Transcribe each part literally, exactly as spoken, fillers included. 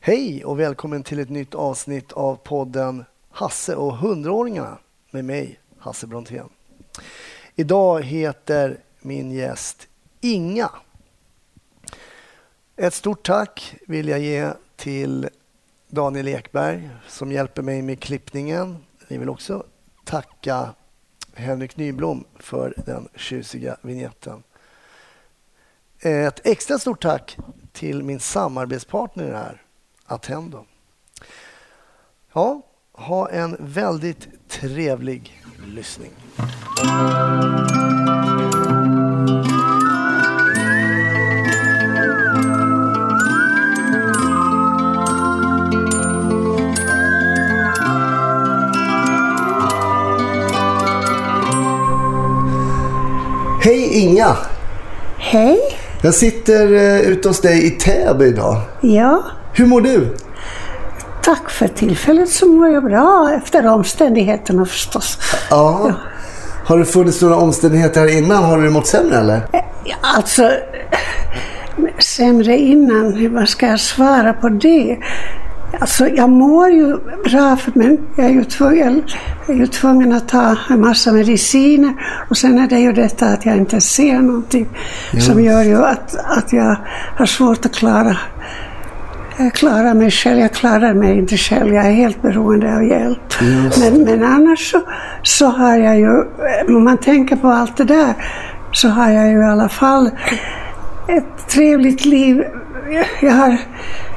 Hej och välkommen till ett nytt avsnitt av podden Hasse och hundraåringarna med mig, Hasse Brontén. Idag heter min gäst Inga. Ett stort tack vill jag ge till Daniel Ekberg som hjälper mig med klippningen. Jag vill också tacka Henrik Nyblom för den tjusiga vignetten. Ett extra stort tack till min samarbetspartner här, Attendo. Ja, ha en väldigt trevlig lyssning. Hej Inga! Hej! Jag sitter ute hos dig i Täby idag. Ja. Hur mår du? Tack för tillfället, så mår jag bra efter omständigheterna förstås. Ja. Ja. Har det funnits några omständigheter här innan? Har du mått sämre eller? Alltså, sämre innan, hur ska jag svara på det? Alltså jag mår ju bra, men jag är ju tvungen, jag är ju tvungen att ta en massa mediciner. Och sen är det ju detta att jag inte ser någonting ja. som gör ju att, att jag har svårt att klara. Jag klarar mig själv, jag klarar mig inte själv, jag är helt beroende av hjälp. Men, men annars så, så har jag ju, om man tänker på allt det där, så har jag ju i alla fall ett trevligt liv. Jag har,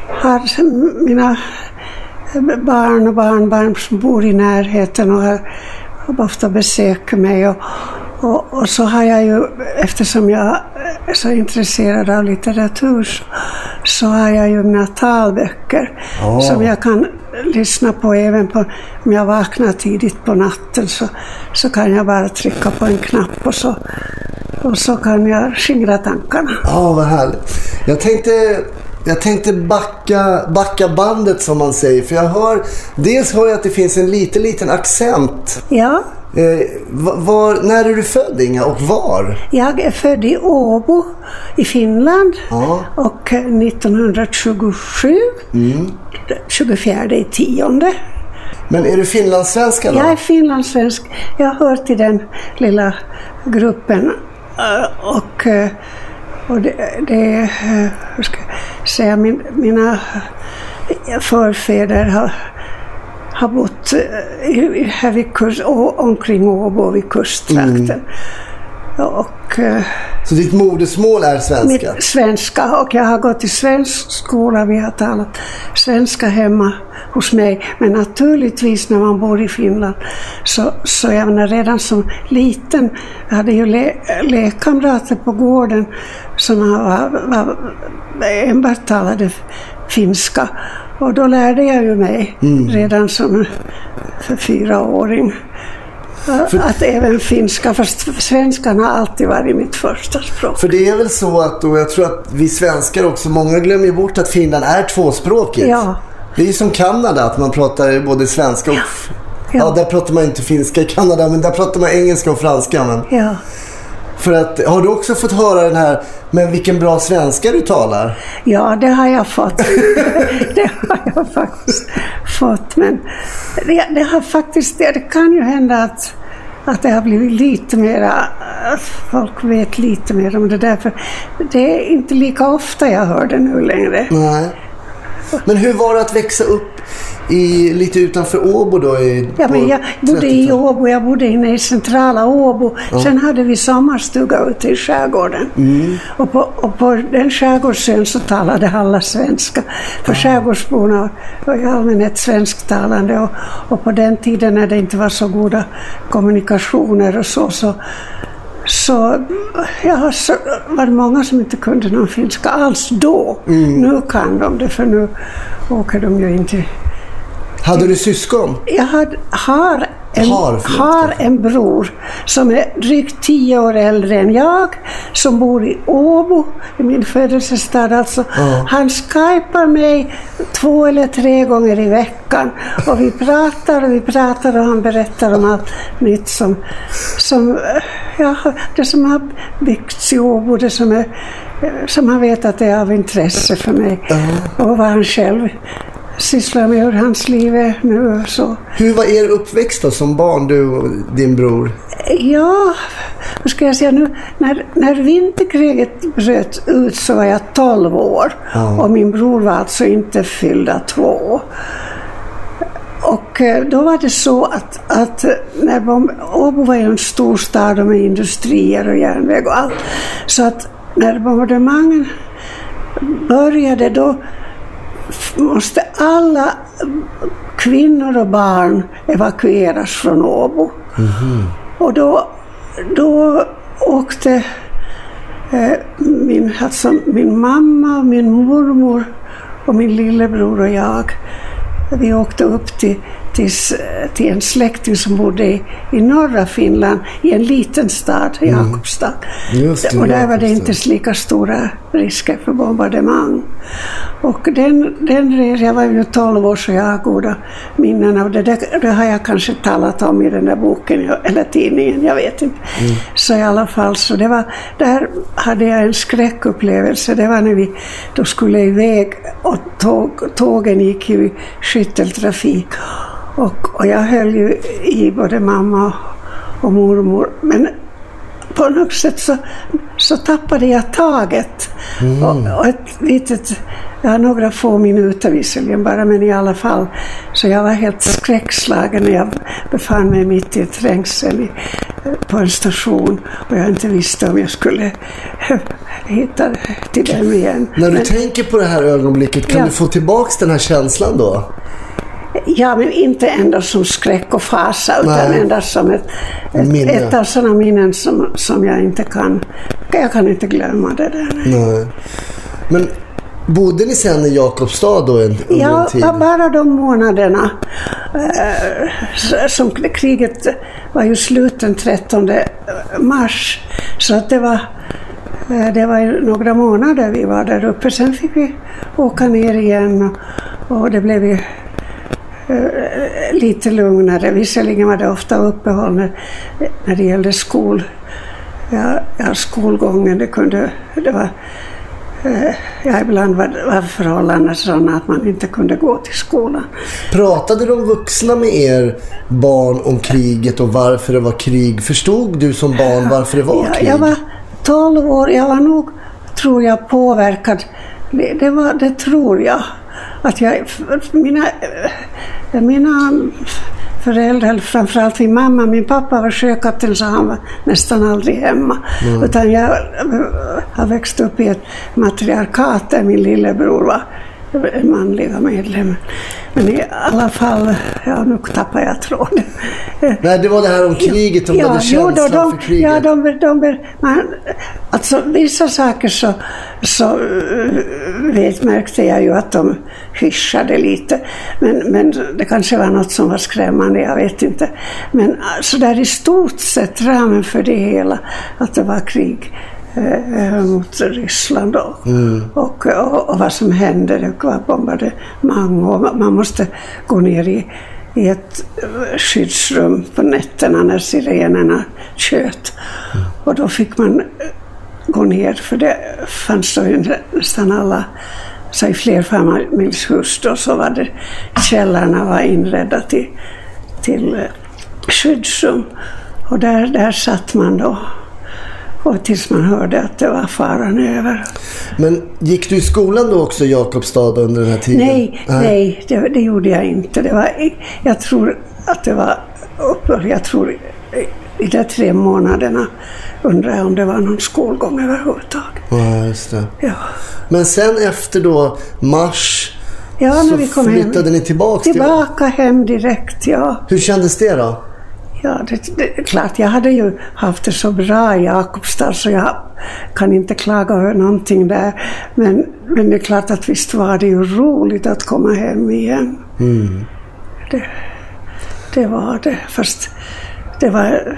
har mina barn och barnbarn som bor i närheten och har, har ofta besöker mig. Och, Och, och så har jag ju, eftersom jag är så intresserad av litteratur, så, så har jag ju mina talböcker oh. som jag kan lyssna på även på, om jag vaknar tidigt på natten så, så kan jag bara trycka på en knapp och så, och så kan jag skingra tankarna. Ja, oh, vad härligt. Jag tänkte... Jag tänkte backa, backa bandet som man säger. För jag hör, dels hör jag att det finns en liten, liten accent. Ja. Eh, var, när är du född, Inga, och var? Jag är född i Åbo i Finland. Ja. Och nittonhundratjugosju, mm. tjugofjärde i tionde. Men är du finlandssvensk då? Jag är finlandssvensk. Jag hör till den lilla gruppen. Och... Och det, det hur ska jag säga, min, mina förfäder har, har bott här vid kust, omkring Åbo vid kusttrakten. Mm. Och, så ditt modersmål är svenska? Mitt svenska, och jag har gått i svensk skola, vi har talat svenska hemma hos mig. Men naturligtvis när man bor i Finland så, så jag menar, redan som liten, jag hade ju le- lekkamrater på gården som var, var, enbart talade finska. Och då lärde jag ju mig mm. redan som för fyraåring. För, att även finska, fast svenskan har alltid varit mitt första språk. För det är väl så att, och jag tror att vi svenskar också, många glömmer bort att Finland är tvåspråkigt. Ja. Det är ju som Kanada, att man pratar både svenska och... Ja. Ja. Ja, där pratar man inte finska i Kanada, men där pratar man engelska och franska. Men... Ja. För att, har du också fått höra den här, men vilken bra svenska du talar? Ja, det har jag fått. Det har jag faktiskt fått. Men det, det har faktiskt, det, det kan ju hända att, att det har blivit lite mer, folk vet lite mer om det där. För det är inte lika ofta jag hör det nu längre. Nej. Men hur var det att växa upp i, lite utanför Åbo då? I, ja, men jag bodde i Åbo, jag bodde inne i centrala Åbo. Ja. Sen hade vi sommarstuga ute i skärgården. Mm. Och, på, och på den skärgårdsön så talade alla svenska. För ja. skärgårdsborna var i allmänhet svensktalande. Och, och på den tiden när det inte var så goda kommunikationer och så... så Så Så jag har så, var det många som inte kunde någon finska alls då. Mm. Nu kan de det, för nu åker de ju inte. Hade du syskon? Jag hade, har en, har, har en bror som är drygt tio år äldre än jag, som bor i Åbo, i min födelsestad alltså. Uh-huh. Han skypar mig två eller tre gånger i veckan och vi pratar och vi pratar och han berättar om allt nytt som, som ja, det som har byggts i Åbo, det som, är, som han vet att det är av intresse för mig. Uh-huh. Och vad han själv sysslar med, hur hans liv är nu och så. Hur var er uppväxt då, som barn, du och din bror? Ja, hur ska jag säga nu? När, när vinterkriget bröt ut så var jag tolv år. Ja. Och min bror var alltså inte fyllda två. Och då var det så att, att när Åbo var en stor stad med industrier och järnväg och allt. Så att när bombardemangen började då måste alla kvinnor och barn evakueras från Åbo. Mm-hmm. Och då, då åkte eh, min, alltså, min mamma, min mormor och min lillebror och jag, vi åkte upp till, till, till en släkting som bodde i, i norra Finland, i en liten stad, Jakobstad. Mm. Just det, och där var det inte lika stora risker för bombardemang. Och den, den resan, jag var ju tolv år så jag har goda minnen av det. det. Det har jag kanske talat om i den där boken eller tidningen, jag vet inte. Mm. Så i alla fall, så det var, där hade jag en skräckupplevelse. Det var när vi då skulle iväg och tåg, tågen gick ju i skytteltrafik. Och, och jag höll ju i både mamma och mormor. Men på något sätt så, så tappade jag taget. Mm. Och, och ett litet, ja, några få minuter visserligen bara, men i alla fall. Så jag var helt skräckslagen när jag befann mig mitt i ett trängsel i, på en station. Och jag inte visste om jag skulle hitta till dem igen. När du men, tänker på det här ögonblicket, kan ja. du få tillbaka den här känslan då? Ja, men inte endast som skräck och fasa, utan Nej. endast som ett, ett, ett av sådana minnen som, som jag inte kan, jag kan inte glömma det där. Nej. Men bodde ni sen i Jakobstad då en, under ja, en tid? Ja, bara de månaderna. Eh, som kriget var ju slut den trettonde mars, så att det var... Det var några månader vi var där uppe, sen fick vi åka ner igen och, och det blev ju eh, lite lugnare. Visserligen var det ofta uppehåll när, när det gällde skol, ja, ja, skolgången. Det kunde, det var, eh, ja, ibland var, var förhållandena sådana att man inte kunde gå till skolan. Pratade de vuxna med er barn om kriget och varför det var krig? Förstod du som barn varför det var ja, krig? Jag var, tolv år, jag var nog, tror jag, påverkad. Det, det, var, det tror jag. Att jag mina, mina föräldrar, framförallt min mamma, min pappa var sjökapten så han var nästan aldrig hemma. Mm. Utan jag har växt upp i ett matriarkat där min lillebror var manliga medlemmar. Men i alla fall, ja, nu tappar jag tråden. Nej, det var det här om kriget, om ja, den känslan de, för kriget. Ja, de, de, man, alltså vissa saker så, så vet, märkte jag ju att de hyschade lite. Men, men det kanske var något som var skrämmande, jag vet inte. Men så alltså, där i stort sett ramen för det hela, att det var krig mot Ryssland då. Mm. Och, och, och vad som hände, det var bombardemang och man måste gå ner i, i ett skyddsrum på nätterna när sirenerna tjöt. Mm. Och då fick man gå ner, för det fanns då ju nästan alla så i flerfamiljshus då, så var det, källarna var inredda till, till skyddsrum och där, där satt man då. Och tills man hörde att det var faran över. Men gick du i skolan då också i Jakobstad under den här tiden? Nej, nej, nej det, det gjorde jag inte. Det var, jag tror att det var upprör. Jag tror i de tre månaderna undrar jag om det var någon skolgång överhuvudtaget. Ja, just det. Ja. Men sen efter då mars ja, så när vi kom flyttade hem, ni tillbaka? Tillbaka till... hem direkt, ja. Hur kändes det då? Ja, det, det, klart. Jag hade ju haft det så bra i Jakobstad så jag kan inte klaga över någonting där. Men, men det är klart att visst var det ju roligt att komma hem igen. Mm. Det, det var det. Fast det var...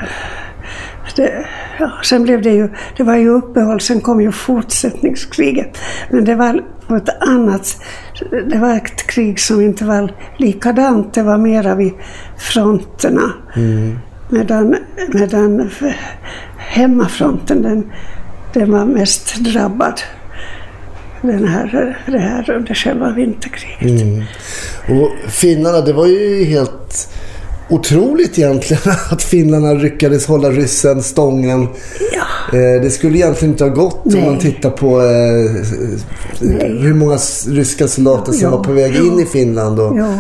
Det, ja, sen blev det ju... Det var ju uppehåll, sen kom ju fortsättningskriget. Men det var på ett annat... Det var ett krig som inte var likadant. Det var mera vid fronterna. Mm. Medan, medan hemmafronten, den, den var mest drabbad. Den här, det här under själva vinterkriget. Mm. Och finnarna, det var ju helt... Otroligt egentligen att finnarna lyckades hålla ryssen stången. Ja. Eh, det skulle egentligen inte ha gått. Nej. Om man tittar på eh, hur många ryska soldater som ja. var på väg in i Finland. Och, ja.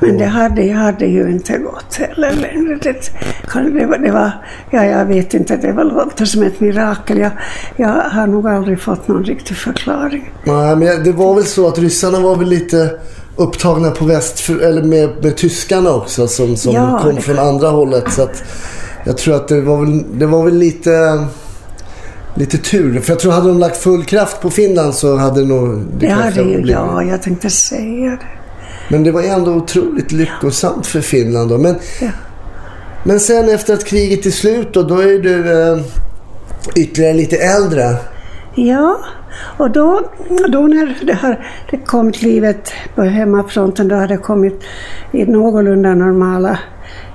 Men och... det hade, hade ju inte gått heller längre. Det, det var, det var, ja, jag vet inte, det var låter som ett mirakel. Jag, jag har nog aldrig fått någon riktig förklaring. Nej, men det var väl så att ryssarna var väl lite... upptagna på väst eller med, med tyskarna också som, som ja, kom från andra hållet, så att jag tror att det var väl, det var väl lite lite tur, för jag tror hade de lagt full kraft på Finland så hade det nog det, det hade ju, ja, jag tänkte säga det, men det var ändå otroligt lyckosamt för Finland då. Men, ja. Men sen efter att kriget är slut då, då är du eh, ytterligare lite äldre. Ja. Och då, då när det här det kom livet på hemmafronten, då hade det kommit i någorlunda normala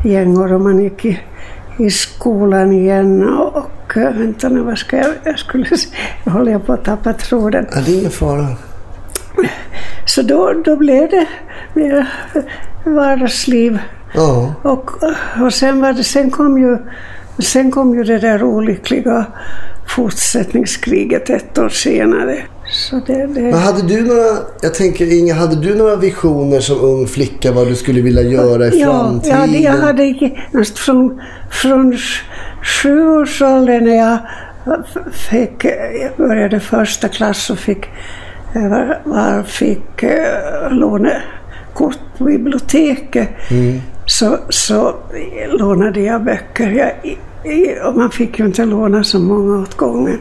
gängor och man gick i, i skolan igen och, och vänta nu, vad ska jag, jag skulle hålla på att tappa tråden. Ja, det är ingen fara. Så då, då blev det mer vardagsliv. Ja. Och, och sen, var det, sen, kom ju, sen kom ju det där olyckliga fortsättningskriget ett år senare. Så det, det... Men hade du några, jag tänker Inga, hade du några visioner som ung flicka vad du skulle vilja göra i ja, framtiden? Ja, jag hade nästan från, från sju års ålder när jag fick, jag började första klass och fick, var, var, fick lånekort på biblioteket. Mm. Så, så lånade jag böcker. Jag, och man fick ju inte låna så många åt gången.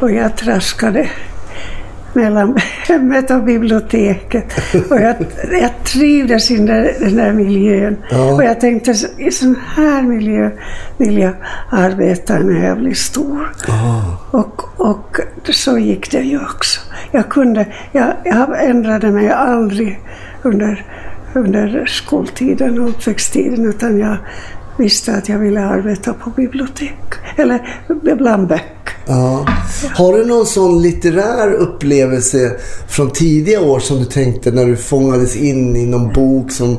Och jag traskade mellan hemmet och biblioteket. Och jag, jag trivdes i den där, den där miljön. Ja. Och jag tänkte, i sån här miljö vill jag arbeta när jag blir stor. Ja. Och, och så gick det ju också. Jag kunde, jag, jag ändrade mig aldrig under, under skoltiden och uppväxttiden, utan jag visste att jag ville arbeta på bibliotek eller bland böcker. Ja. Har du någon sån litterär upplevelse från tidiga år som du tänkte när du fångades in i någon bok som,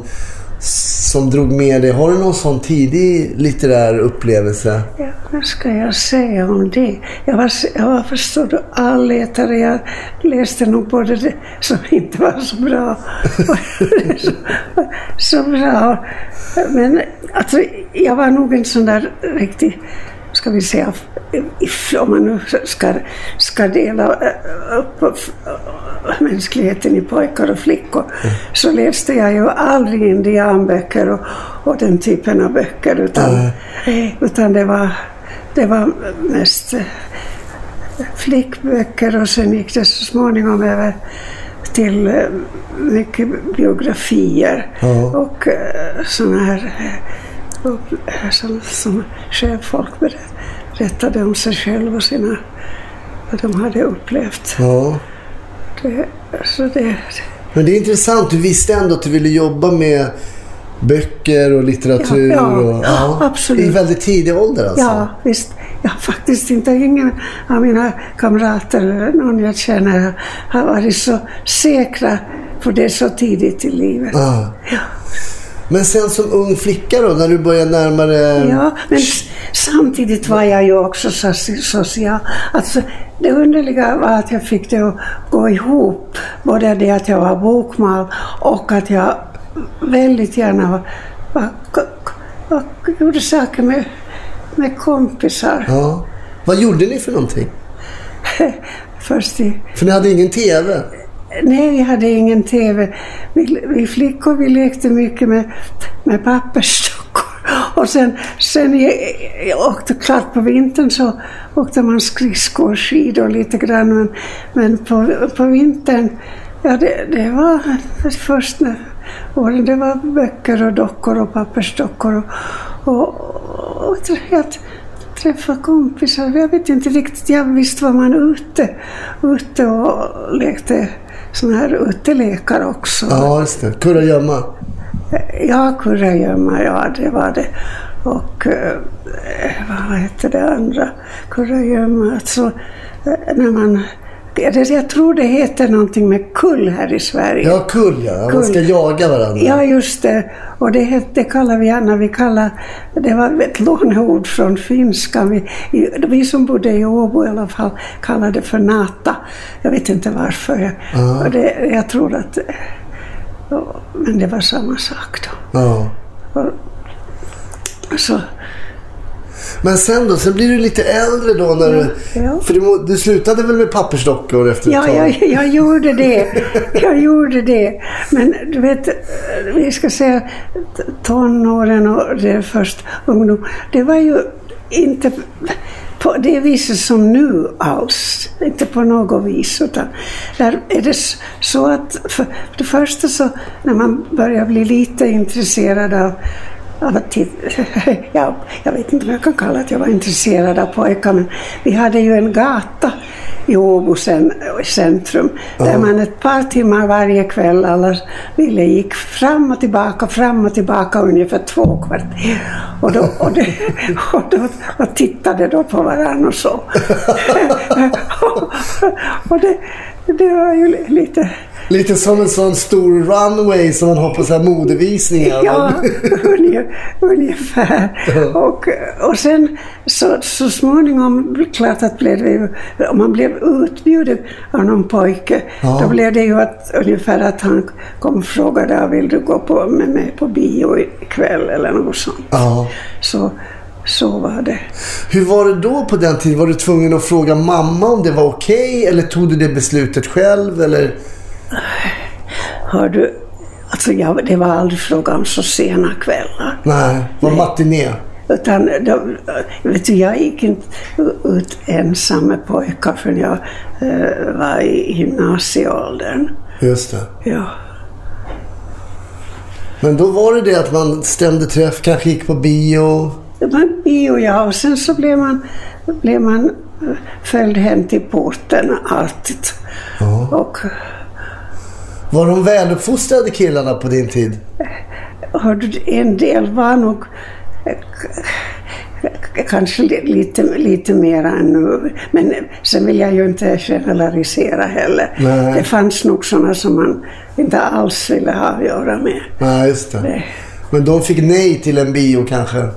som drog med dig? Har du någon sån tidig litterär upplevelse? Ja, vad ska jag säga om det? Jag var, jag var förstådd allätare. Jag läste nog både det som inte var så bra så, så bra. Men alltså, jag var nog en sån där riktig, ska vi säga, om man nu ska, ska dela upp mänskligheten i pojkar och flickor, mm. så läste jag ju aldrig indianböcker och, och den typen av böcker, utan, mm. utan det var, det var mest flickböcker, och sen gick det så småningom över till mycket biografier mm. och sådana här som, som självfolk berättade. Rättade om sig själv och sina, vad de hade upplevt. Ja. Det, så det. Men det är intressant, du visste ändå att du ville jobba med böcker och litteratur. Ja, ja, och, ja, absolut. I väldigt tidig ålder alltså. Ja, visst. Jag har faktiskt inte, ingen av mina kamrater eller någon jag känner har varit så säkra på det så tidigt i livet. Ja. Ja. Men sen som ung flicka då, när du började närmare... Ja, men samtidigt var jag ju också social. Alltså, det underliga var att jag fick det att gå ihop. Både det att jag var bokmal och att jag väldigt gärna var, var, var, gjorde saker med, med kompisar. Ja. Vad gjorde ni för någonting? Först i... För ni hade ingen tv? Nej, jag hade ingen tv. Vi, vi flickor, vi lekte mycket med, med pappersdockor Och sen, sen jag, jag åkte klart på vintern så åkte man skridskor och skidor lite grann. Men, men på, på vintern, ja det, det var först när åren, det var böcker och dockor och pappersdockor och, och, och, och att träffa kompisar. Jag vet inte riktigt, jag visste var man ute, ute och lekte sådana här utelekar också. Ja, just det. Kurragömma. Ja, kurragömma, ja det var det. Och vad heter det andra? Kurragömma, alltså när man... Jag tror det heter någonting med kull här i Sverige. Ja, kull, ja. Man kull. Ska jaga varandra. Ja, just det. Och det, heter, det kallar vi gärna. Vi kallar, det var ett lånord från finska. Vi, vi som bodde i Åbo i alla fall kallade det för nata. Jag vet inte varför. Uh-huh. Och det, jag tror att... Men det var samma sak då. Uh-huh. Och, så... Men sen då, sen blir du lite äldre då när ja, du, ja. För du, du slutade väl med pappersdockor efter ett tag? Ja, jag, jag gjorde det. Jag gjorde det. Men du vet, vi ska säga tonåren och det först ungdom, det var ju inte på det viset som nu alls. Inte på något vis. Utan där är det så att för det första så när man börjar bli lite intresserad av Ja, jag vet inte vad jag kan kalla att jag var intresserad av pojkar, men vi hade ju en gata i Åbo centrum där uh-huh. man ett par timmar varje kväll alla ville gick fram och tillbaka, fram och tillbaka ungefär två kvart och då, och det, och då och tittade då på varandra och så och, och det, det var ju lite Lite som en sån stor runway som man har på så här modevisningar. Ja, ungefär. Och, och sen så, så småningom, klart att blev det, om man blev utbjuden av någon pojke, ja. Då blev det ju att, ungefär att han kom och frågade, vill du gå på, med mig på bio ikväll eller något sånt. Ja. Så... Så var det. Hur var det då på den tiden? Var du tvungen att fråga mamma om det var okej? Eller tog du det beslutet själv? Eller? Hör du, alltså jag, det var aldrig fråga om så sena kvällar. Nej, var matiné? Utan, då, vet du, jag gick inte ut ensam med pojkar förrän jag eh, var i gymnasieåldern. Just det. Ja. Men då var det det att man stämde träff, kanske gick på bio... Man bio, ja, och sen så blev man, blev man följd hem till porten alltid. Ja. Och, var de väluppfostrade killarna på din tid? En del var nog kanske lite, lite mer än nu. Men sen vill jag ju inte generalisera heller. Nej. Det fanns nog sådana som man inte alls ville ha att göra med. Nej, just det. Det. Men de fick nej till en bio kanske?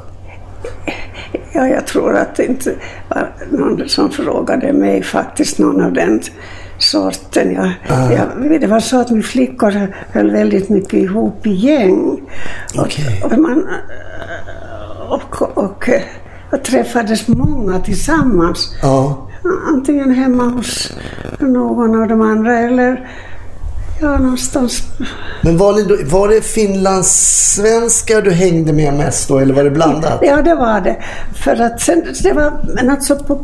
Ja, jag tror att det inte var någon som frågade mig faktiskt någon av den sorten. Jag, ah. jag, det var så att mina flickor höll väldigt mycket ihop i gäng. Okay. Och, och, man, och, och, och, och träffades många tillsammans. Ah. Antingen hemma hos någon av de andra eller... Ja, någonstans. Men var det, då, var det finlandssvenskar du hängde med mest då, eller var det blandat? Ja, det var det. För att sen, det var, men alltså på,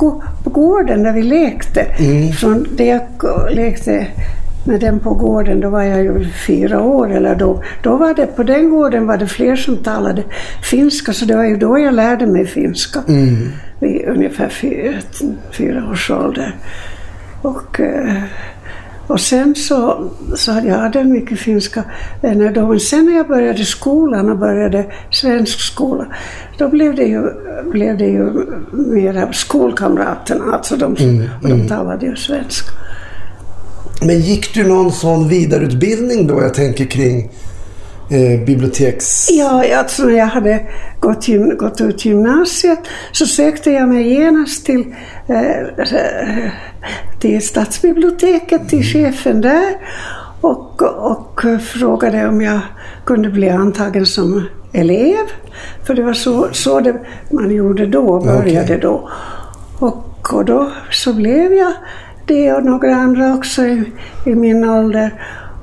på gården där vi lekte, mm. från det jag lekte med den på gården, då var jag ju fyra år eller då. Då var det, på den gården var det fler som talade finska, så det var ju då jag lärde mig finska. Mm. Vid ungefär fyra, fyra års ålder. Och... Och sen så, så hade jag hade mycket finska vänner då. Men sen när jag började skolan och började svensk skola, då blev det ju, blev det ju mera skolkamraterna. Alltså de, mm, och de talade ju svenska. Men gick du någon sån vidareutbildning då, jag tänker kring eh, biblioteks... Ja, alltså när jag hade gått, gått ut gymnasiet så sökte jag mig genast till... Eh, till stadsbiblioteket, till chefen där och, och frågade om jag kunde bli antagen som elev, för det var så, så det man gjorde då, började okay. då och, och då så blev jag det och några andra också i, i min ålder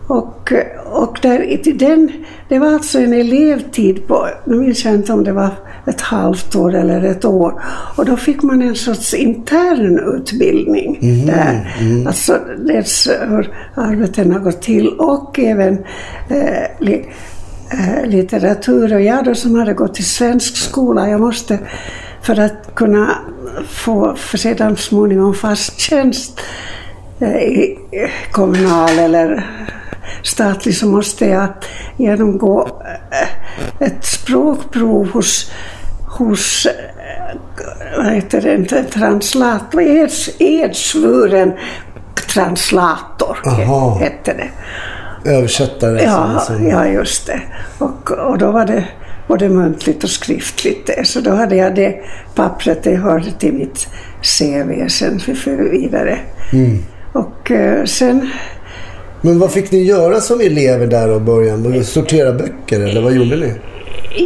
Och, och där, den, det var alltså en elevtid på, nu minns jag inte om det var ett halvt år eller ett år. Och då fick man en sorts intern utbildning mm, där. Mm. Alltså dels hur arbetena går till och även eh, li, eh, litteratur. Och jag då som hade gått till svensk skola, jag måste för att kunna få för sedan småningom fast tjänst eh, i kommunal eller statlig, så måste jag genomgå ett språkprov hos, hos vad heter det, en translator, eds, edsvuren translator Aha. hette det. Översättare. Ja, som... ja just det. Och, och då var det både muntligt och skriftligt. Så då hade jag det pappret, det hörde till mitt C V sen för vidare. Mm. Och sen... Men vad fick ni göra som elever där av början? Sortera böcker eller vad gjorde ni?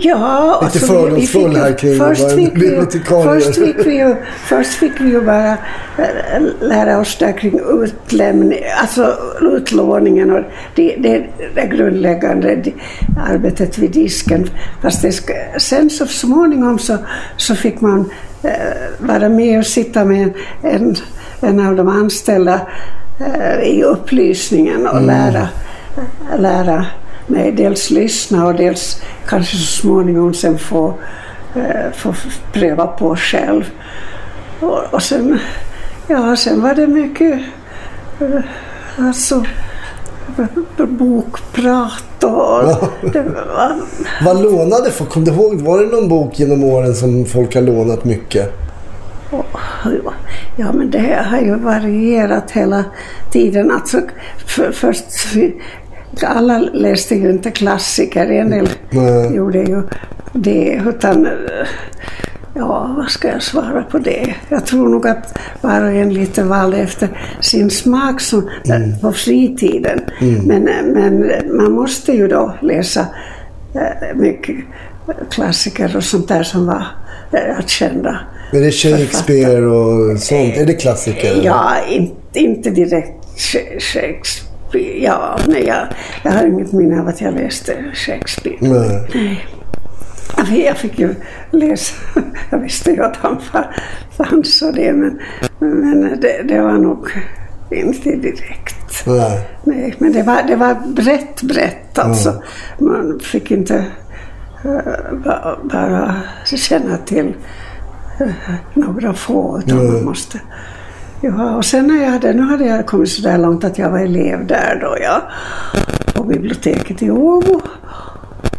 Ja, lite fördomsfull här kring först fick, vi, först, fick vi ju, först fick vi ju bara lära oss där kring utlämning, alltså utlåningen och det, det, det grundläggande arbetet vid disken. Fast det ska, sen så småningom så, så fick man eh, vara med och sitta med en, en av de anställda i upplysningen och mm. lära, lära mig dels lyssna och dels kanske så småningom sen få, eh, få pröva på själv. Och, och sen, ja, sen var det mycket eh, alltså, bokprat och det var... Vad lånade folk? Kom du ihåg, var det någon bok genom åren som folk har lånat mycket? Ja, men det har ju varierat hela tiden. Alltså, för, först, alla läste ju inte klassiker, en del mm. gjorde ju det, utan ja, vad ska jag svara på det? Jag tror nog att var och en lite valde efter sin smak som, mm. på fritiden. Mm. Men, men man måste ju då läsa mycket klassiker och sånt där som var att känna. Men det är Shakespeare och sånt, är det klassiker? Ja, inte, inte direkt Shakespeare. Ja, nej, jag, jag har inget minne av att jag läste Shakespeare. Nej. nej. Jag fick ju läsa, jag visste ju att han fanns och det, men, men det, det var nog inte direkt. Nej. nej men det var, det var brett, brett alltså. Mm. Man fick inte uh, bara känna till några få, utan mm. man måste ja, och sen när jag hade nu hade jag kommit så där långt att jag var elev där då, ja, på biblioteket i Åbo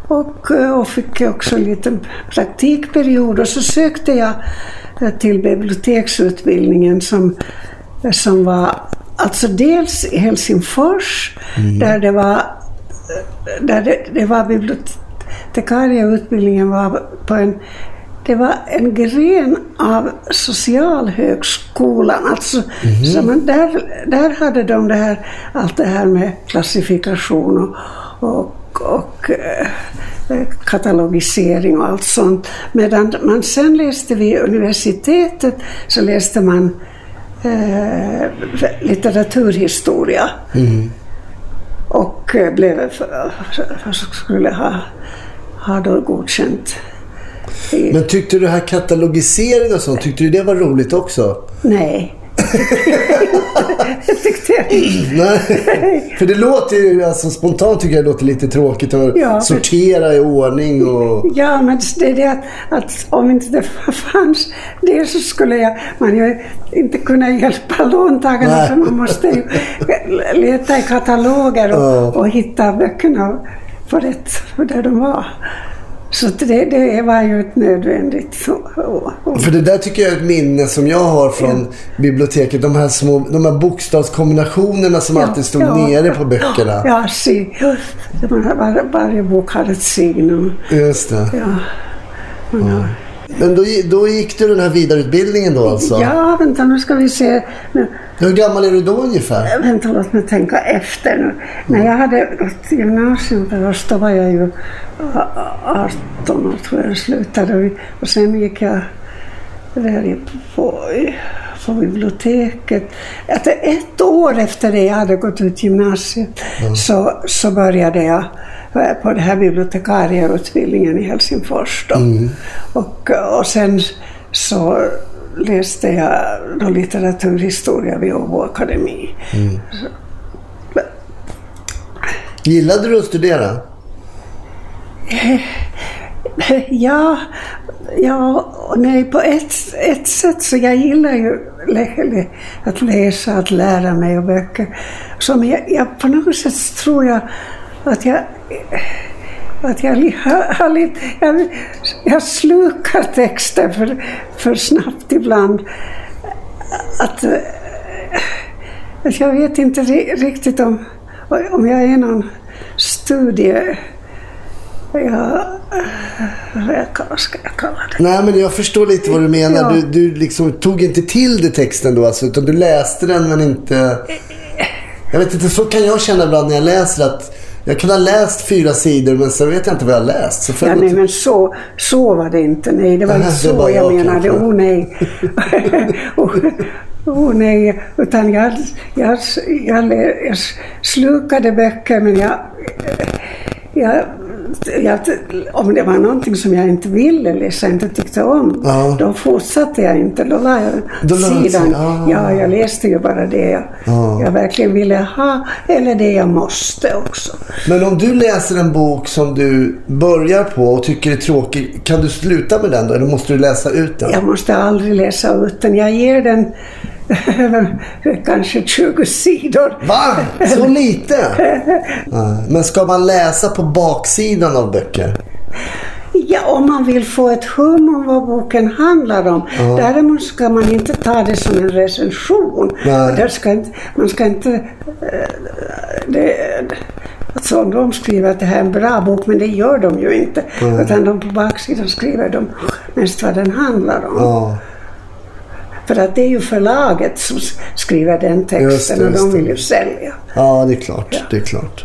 och, och fick också en liten praktikperiod och så sökte jag till biblioteksutbildningen som, som var alltså dels i Helsingfors mm. där det var där det, det var bibliotekarieutbildningen var på en det var en gren av socialhögskolan. Alltså, mm. så man där, där hade de det här, allt det här med klassifikation och, och, och eh, katalogisering och allt sånt. Medan man sen läste vid universitetet så läste man eh, litteraturhistoria. Mm. Och blev, för, för skulle ha, ha då godkänt. Men tyckte du det här katalogiseringen och sånt, tyckte du det var roligt också? Nej. Jag tyckte jag Nej. För det låter ju, alltså spontant tycker jag det låter lite tråkigt att ja, sortera för... i ordning och... Ja, men det är det att, att om inte det fanns det så skulle jag, man ju inte kunna hjälpa låntagarna så man måste ju leta i kataloger och, ja. och hitta böckerna på rätt, där de var. Så det, det var ju ett nödvändigt så. För det där tycker jag är ett minne som jag har från ja. biblioteket. De här små, de här bokstavskombinationerna som ja, alltid stod ja, nere på böckerna. Ja, sig. Var, varje bok hade ett signum. Just det. Ja. Men, ja. men då, då gick du den här vidareutbildningen då alltså? Ja, vänta, nu ska vi se. Nu. Hur gammal är du då ungefär? Vänta, låt mig tänka efter nu. När jag hade gått gymnasium först, då var jag ju arton år tror jag slutade. Och sen gick jag där på, på biblioteket. Efter ett år efter det jag hade gått ut gymnasiet mm. så, så började jag på den här bibliotekarieutbildningen i Helsingfors. Mm. Och, och sen så läste jag då litteraturhistoria vid Åbo akademi. Mm. Gillade du att studera? Ja, ja nej, på ett, ett sätt så jag gillar ju att läsa, att lära mig och böcker. Så men jag, jag, på något sätt tror jag att jag att jag har lite jag, jag slukar texter för, för snabbt ibland. Att, att jag vet inte riktigt om om jag är någon studie. Ja, vad ska jag kalla det? Nej, men jag förstår lite vad du menar. Ja. Du, du liksom tog inte till det texten då, alltså, utan du läste den men inte... Jag vet inte, så kan jag känna ibland när jag läser att jag kan ha läst fyra sidor men så vet jag inte vad jag läst. Så ja, nej, men så, så var det inte. Nej, det var inte så var jag, jag menade. Åh, oh, nej. oh, oh, nej. Utan jag, jag, jag, jag slukade böcker men jag... jag Jag, om det var någonting som jag inte ville eller jag inte tyckte om, ja. Då fortsatte jag inte. Då var jag då sidan. Ah. Ja, jag läste ju bara det jag, ah. jag verkligen ville ha eller det jag måste också. Men om du läser en bok som du börjar på och tycker är tråkig, kan du sluta med den då eller måste du läsa ut den? Jag måste aldrig läsa ut den. Jag ger den kanske tjugo sidor. Va? Så lite? Men ska man läsa på baksidan av böcker? Ja, om man vill få ett hum om vad boken handlar om. Ja. Däremot ska man inte ta det som en recension. Där ska inte, man ska inte... Det, alltså de skriver att det här är en bra bok, men det gör de ju inte. Mm. Utan de på baksidan skriver de mest vad den handlar om. Ja. För att det är ju förlaget som skriver den texten just det, just och de vill ju sälja. Ja, det är klart, ja. Det är klart.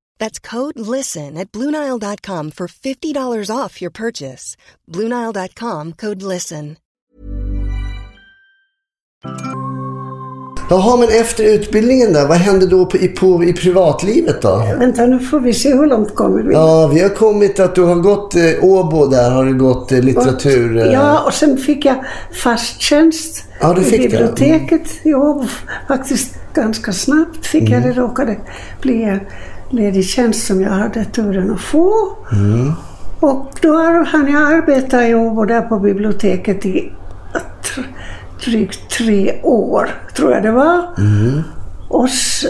That's code LISTEN at Blue Nile dot com for fifty dollars off your purchase. Blue Nile dot com, code LISTEN. Jaha, men efter utbildningen där, vad hände då på, i, på, i privatlivet då? Vänta, nu får vi se hur långt kommer vi. Ja, vi har kommit att du har gått eh, Åbo där, har du gått eh, litteratur... Och, ja, och sen fick jag fast tjänst ja, i biblioteket mm. i Åbo. Faktiskt ganska snabbt fick mm. jag det, råkade bli... ledig tjänst som jag hade turen att få. Mm. Och då hann jag arbeta i Åbo där på biblioteket i tr- drygt tre år, tror jag det var. Mm. Och så,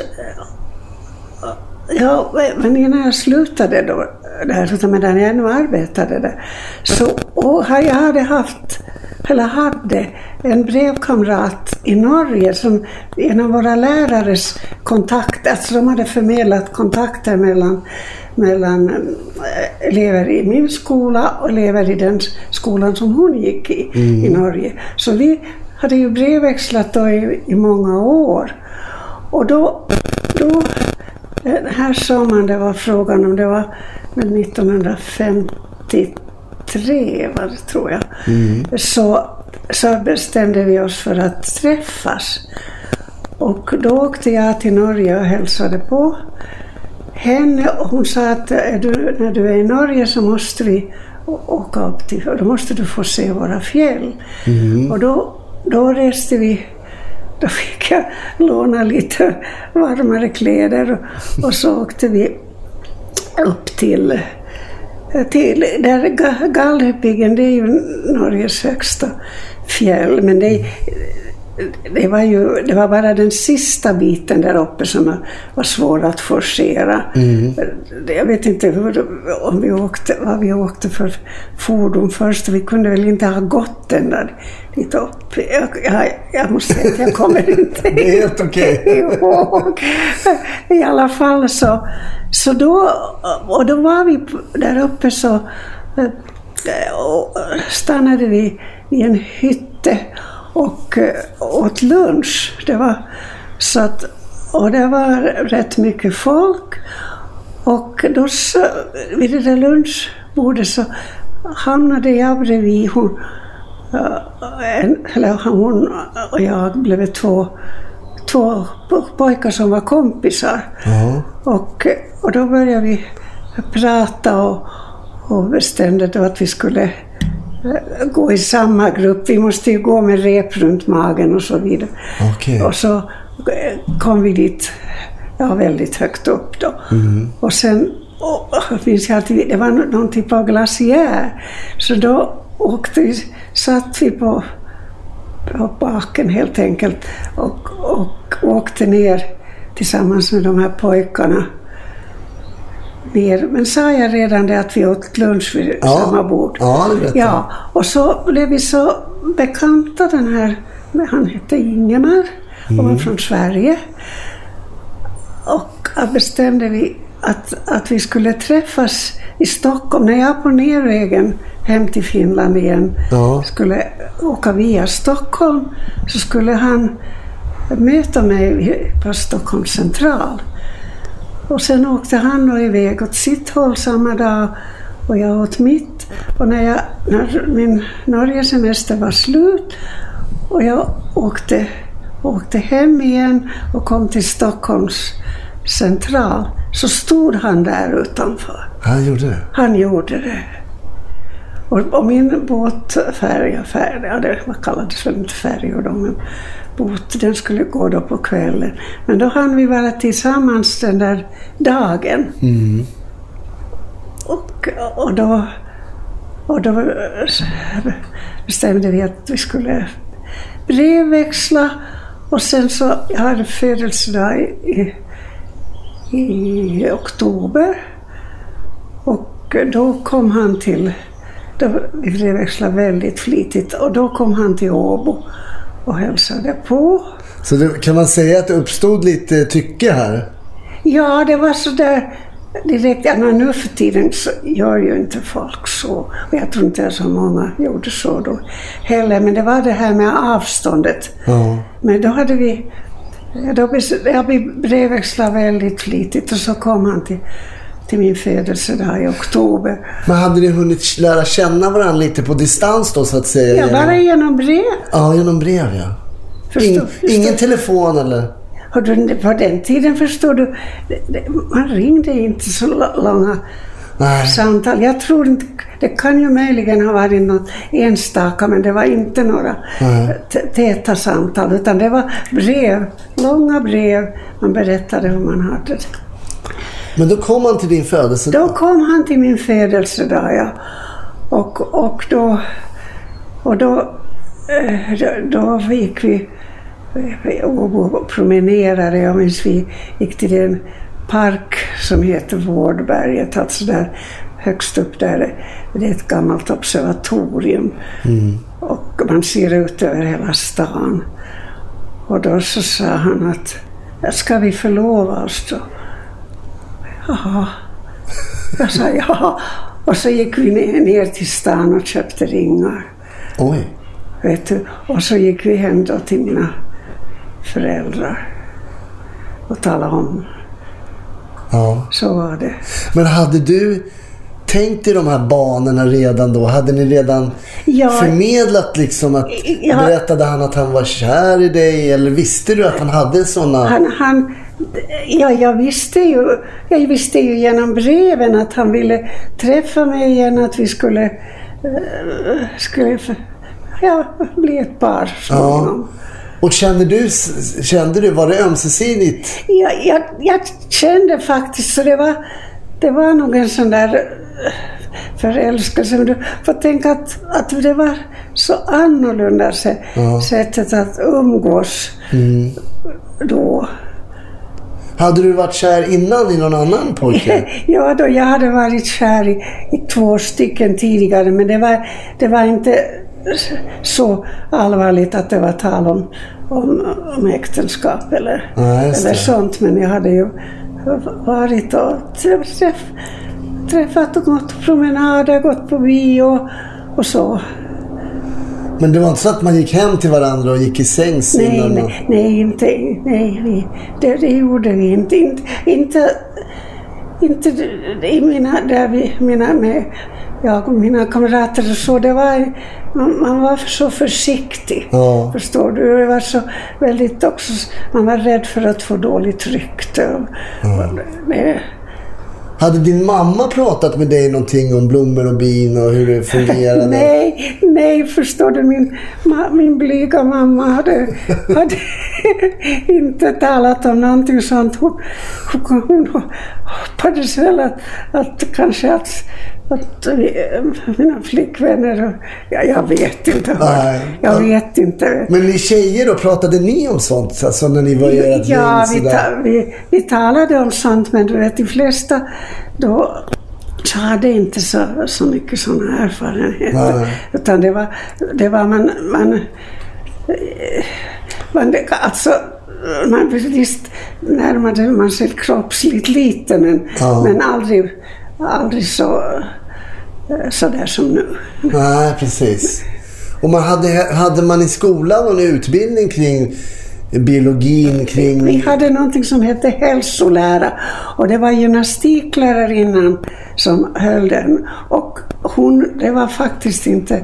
ja, men innan jag slutade då, där, medan jag ännu arbetade där, så och jag hade haft, eller hade en brevkamrat i Norge som en av våra lärares kontakter, alltså de hade förmedlat kontakter mellan, mellan elever i min skola och elever i den skolan som hon gick i, mm. i Norge. Så vi hade ju brevväxlat då i, i många år och då, då Den här sommaren, det var frågan om det var nittonhundrafemtiotre var det, tror jag. Mm. Så, så bestämde vi oss för att träffas. Och då åkte jag till Norge och hälsade på henne. Hon sa att är du, när du är i Norge så måste vi åka upp till, då måste du få se våra fjäll. Mm. Och då, då reste vi. Då fick jag låna lite varmare kläder och, och så åkte vi upp till, till där Galdhøpiggen, det är ju Norges högsta fjäll, men det, det var ju det var bara den sista biten där uppe som var svår att forcera. Mm. Jag vet inte hur, om vi åkte, vad vi åkte för fordon först, vi kunde väl inte ha gått den där lite upp. Jag, jag, jag måste säga att jag kommer inte det är helt okej. ihåg. I alla fall så, så då, och då var vi där uppe, så stannade vi i en hytte och åt lunch. Det var så att, och det var rätt mycket folk, och då så, vid det där lunchbordet så hamnade jag bredvid hon, eller hon och jag blev två två pojkar som var kompisar. Mm. och, och då började vi prata och, och bestämde då att vi skulle gå i samma grupp. Vi måste ju gå med rep runt magen och så vidare. Okay. Och så kom vi dit, ja, väldigt högt upp då. Mm. Och sen, och, minns jag alltid, det var någon typ av glaciär. Så då åkte vi, satt vi på, på baken helt enkelt och, och åkte ner tillsammans med de här pojkarna. Ner. Men sa jag redan det att vi åt lunch vid ja. samma bord? Ja, ja, och så blev vi så bekanta, den här, han hette Ingemar och var mm. från Sverige. Och bestämde vi att, att vi skulle träffas i Stockholm när jag på nervägen hem till Finland igen ja. skulle åka via Stockholm, så skulle han möta mig på Stockholms central. Och sen åkte han då iväg åt sitt håll samma dag och jag åt mitt. Och när, jag, när min Norgesemester var slut och jag åkte, åkte hem igen och kom till Stockholms central, så stod han där utanför. Han gjorde det? Han gjorde det. Och, och min båtfärja, färja, det kallades väl inte färjor då, men den skulle gå då på kvällen. Men då hann vi vara tillsammans den där dagen. Mm. Och, och, då, och då bestämde vi att vi skulle brevväxla. Och sen så, jag hade födelsedag i, i oktober. Och då kom han till, då, vi brevväxlade väldigt flitigt. Och då kom han till Åbo och hälsade på. Så det, kan man säga att det uppstod lite tycke här? Ja, det var så där direkt. Ja, nu för tiden så gör ju inte folk så. Och jag tror inte att så många gjorde så då heller. Men det var det här med avståndet. Ja. Men då hade vi, då brevväxlade väldigt flitigt. Och så kom han till, till min födelsedag i oktober. Men hade ni hunnit lära känna varandra lite på distans då, så att säga? Ja, bara genom brev. Ja, genom brev, ja. Förstår, In, förstår. Ingen telefon eller? Har du, på den tiden, förstår du, man ringde inte så långa Nej. samtal. Jag tror inte, det kan ju möjligen ha varit något enstaka, men det var inte några t- täta samtal, utan det var brev, långa brev. Man berättade hur man hade det. Men då kom han till din födelsedag? Då kom han till min födelsedag, ja. Och, och då, och då, då gick vi och promenerade. Jag minns vi gick till en park som heter Vårdberget, alltså där högst upp där. Det är ett gammalt observatorium. Mm. Och man ser ut över hela stan. Och då så sa han att, ska vi förlova oss då? Ja, jag sa ja. Och så gick vi ner till stan och köpte ringar. Oj. Vet du? Och så gick vi hem då till mina föräldrar och talade om Ja. Så var det. Men hade du tänkt i de här banorna redan då? Hade ni redan ja, förmedlat liksom att ja, berättade han att han var kär i dig? Eller visste du att han hade sådana? Han, han, ja, jag visste ju jag visste ju genom breven att han ville träffa mig igen, att vi skulle, skulle ja, bli ett par. Ja. Och kände du, kände du, var det ömsesidigt? Ja, jag, jag kände faktiskt, så det var, det var nog en sån där förälskelse. Men du får tänka att, att det var så annorlunda se, ja, sättet att umgås mm. då. Hade du varit kär innan i någon annan pojke? Ja, då, jag hade varit kär i, i två stycken tidigare, men det var, det var inte så allvarligt att det var tal om, om, om äktenskap eller, ja, eller sånt. Men jag hade ju varit och träff, träffat och gått på promenader, gått på bio och så. Men det var inte så att man gick hem till varandra och gick i sängs innan? Nej, nej, nej, inte, nej det, det gjorde vi inte. Inte, inte, inte i mina, där vi, mina, med, jag och mina kamrater och så, det var, man, man var så försiktig, ja, förstår du. Det var så väldigt också, man var rädd för att få dåligt rykte. Och, ja. och, hade din mamma pratat med dig någonting om blommor och bin och hur det fungerade? nej, nej, förstår du, min, ma, min blyga mamma hade, hade inte talat om någonting sånt. Hon, hon, hon hoppades väl att, att kanske att, att mina flickvänner och, ja, jag vet inte. Nej, jag vet inte. Men ni tjejer då, pratade ni om sånt? Alltså när ni var i ert ja, gäng, vi, ta, vi, vi talade om sånt, men du vet, de flesta då så hade inte så, så mycket sådana erfarenheter. Nej. Utan det var, det var man, man, man alltså man visst närmade man sig kroppsligt lite, men, ja, men aldrig aldrig så så där som nu. Nej, precis. Och man hade hade man i skolan någon utbildning kring biologin, kring... Vi hade någonting som hette hälsolära, och det var gymnastiklärarinnan som höll den, och hon, det var faktiskt inte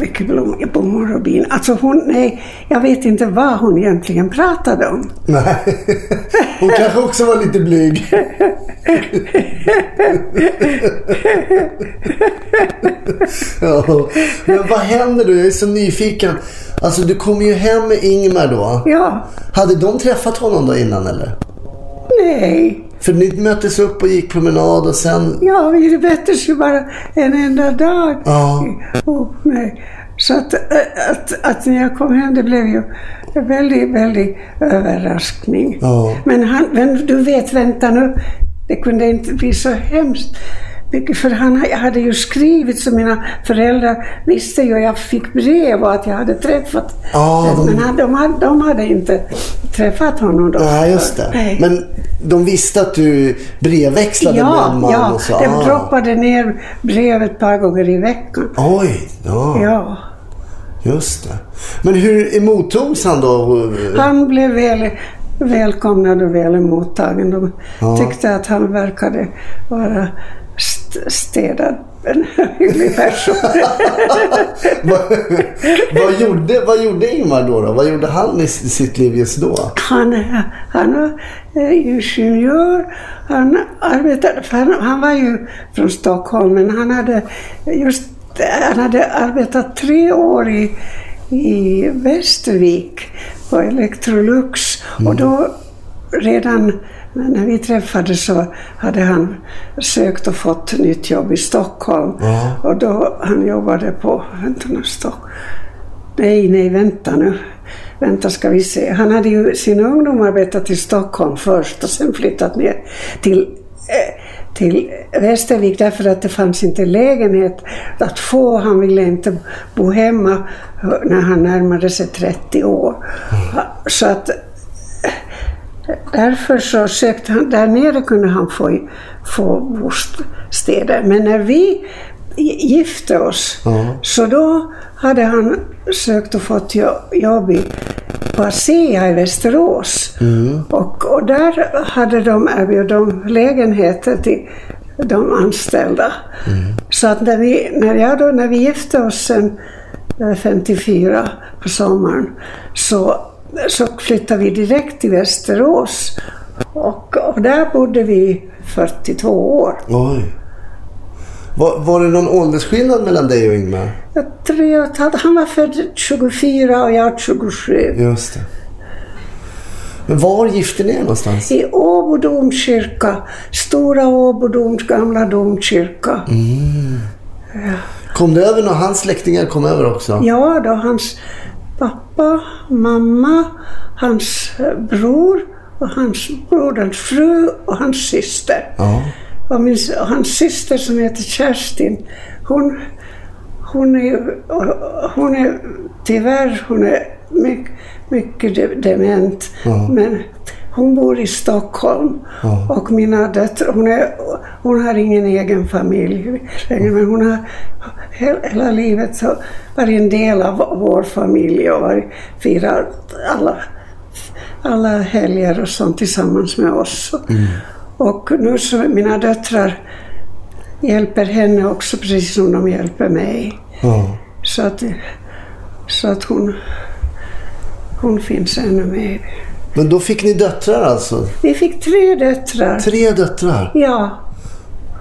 mycket blommor på morgonbin. Alltså hon, nej, jag vet inte vad hon egentligen pratade om. Nej, hon kanske också var lite blyg. Ja. Men vad händer då? Jag är så nyfiken. Alltså du kom ju hem med Ingmar då. Ja. Hade de träffat honom då innan eller? Nej. För ni möttes upp och gick promenad och sen... Ja, vi möttes ju bara en enda dag. Ja. Och nej. Så att, att, att när jag kom hem, det blev ju en väldigt, väldigt överraskning. Ja. Men, han, men du vet, vänta nu, det kunde inte bli så hemskt. För han hade ju skrivit, så mina föräldrar visste ju, jag fick brev och att jag hade träffat. Ja, de... Men de hade, de hade inte träffat honom då. Ja, just det. Nej. Men de visste att du brevväxlade ja, med en man ja, och så. Ja, de ah. droppade ner brev ett par gånger i veckan. Oj, ja. Ja. Just det. Men hur emottogs han då? Han blev väl... välkomnad och väl mottagen. De ja. tyckte att han verkade vara st- städad, en hygglig person. vad, vad, gjorde, vad gjorde Ingmar då, då? Vad gjorde han i sitt liv just då? Han, han var ingenjör. Han arbetade, för han, han var ju från Stockholm, men han hade, just, han hade arbetat tre år i i Västervik på Electrolux, mm. och då redan när vi träffades så hade han sökt och fått nytt jobb i Stockholm, mm. och då han jobbade på vänta nu stopp nej nej vänta nu vänta ska vi se han hade ju sin ungdom arbetat i Stockholm först och sen flyttat ner till till Västervik därför att det fanns inte lägenhet att få. Han ville inte bo hemma när han närmade sig trettio år. Mm. Så att därför så sökte han, där nere kunde han få, få bostäder. Men när vi gifte oss, mm. så då hade han sökt och fått jobb i på ASEA i Västerås. Mm. Och, och där hade de erbjudit de lägenheter till de anställda. Mm. Så att när vi, när, jag då, när vi gifte oss sen femtiofyra på sommaren så, så flyttade vi direkt till Västerås. Och, och där bodde vi fyrtiotvå år. Oj. Var, var det någon åldersskillnad mellan dig och Ingmar? Jag tror att han var född tjugofyra och jag tjugosju. Just det. Men var gifte ni någonstans? I Åbo domkyrka. Stora Åbo domkyrka, gamla domkyrka. Mm. Ja. Kom det över när hans släktingar kom över också? Ja, då hans pappa, mamma, hans bror och hans broderns fru och hans syster. Ja. Och min, och hans syster som heter Kerstin, hon, hon, är, hon är tyvärr hon är mycket, mycket dement. Ja. Men hon bor i Stockholm. Ja. Och mina döttrar, hon, är, hon har ingen egen familj. Ja. Men hon har hela livet så varit en del av vår familj och varit, firar alla, alla helger och sånt tillsammans med oss. Mm. Och nu så mina döttrar hjälper henne också precis som de hjälper mig. Ja. Så att, så att hon, hon finns ännu med. Men då fick ni döttrar alltså? Vi fick tre döttrar. Tre döttrar? Ja.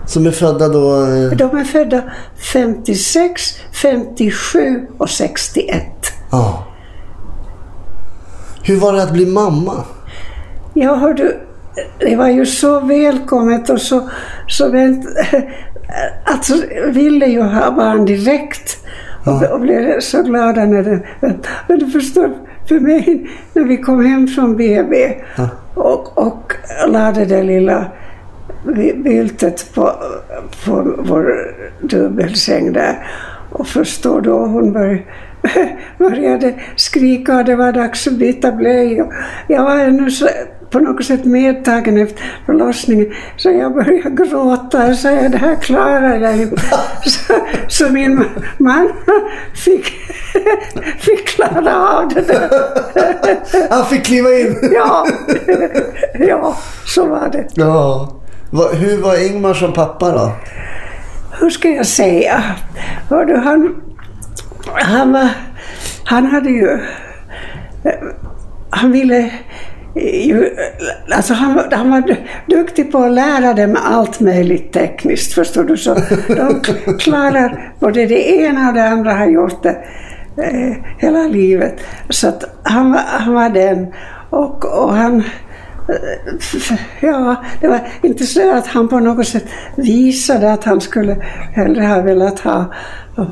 Som är födda då? Eh... De är födda femtiosex, femtiosju och sextioett. Ja. Hur var det att bli mamma? Ja, hör du... Det var ju så välkommet och så, så vänt, alltså ville ju ha barn direkt och, och blev så glada när det, men du förstår för mig när vi kom hem från B B och, och lade det lilla byltet på, på vår dubbelsäng där och förstår då hon började började skrika och det var dags att byta blöj. Jag var ännu så, på något sätt medtagen efter förlossningen så jag började gråta och säga det här klarar jag. Så, så min man fick, fick klara av det där. Han fick kliva in. Ja, ja så var det. Ja. Hur var Ingmar som pappa då? Hur ska jag säga? Hör du, han... Han, var, han hade ju, han ville ju, alltså han, han var duktig på att lära dem allt möjligt tekniskt, förstår du, så de klarar både det ena och det andra har gjort det eh, hela livet, så att han, han var den och, och han... Ja, det var inte så att han på något sätt visade att han skulle hellre ha velat ha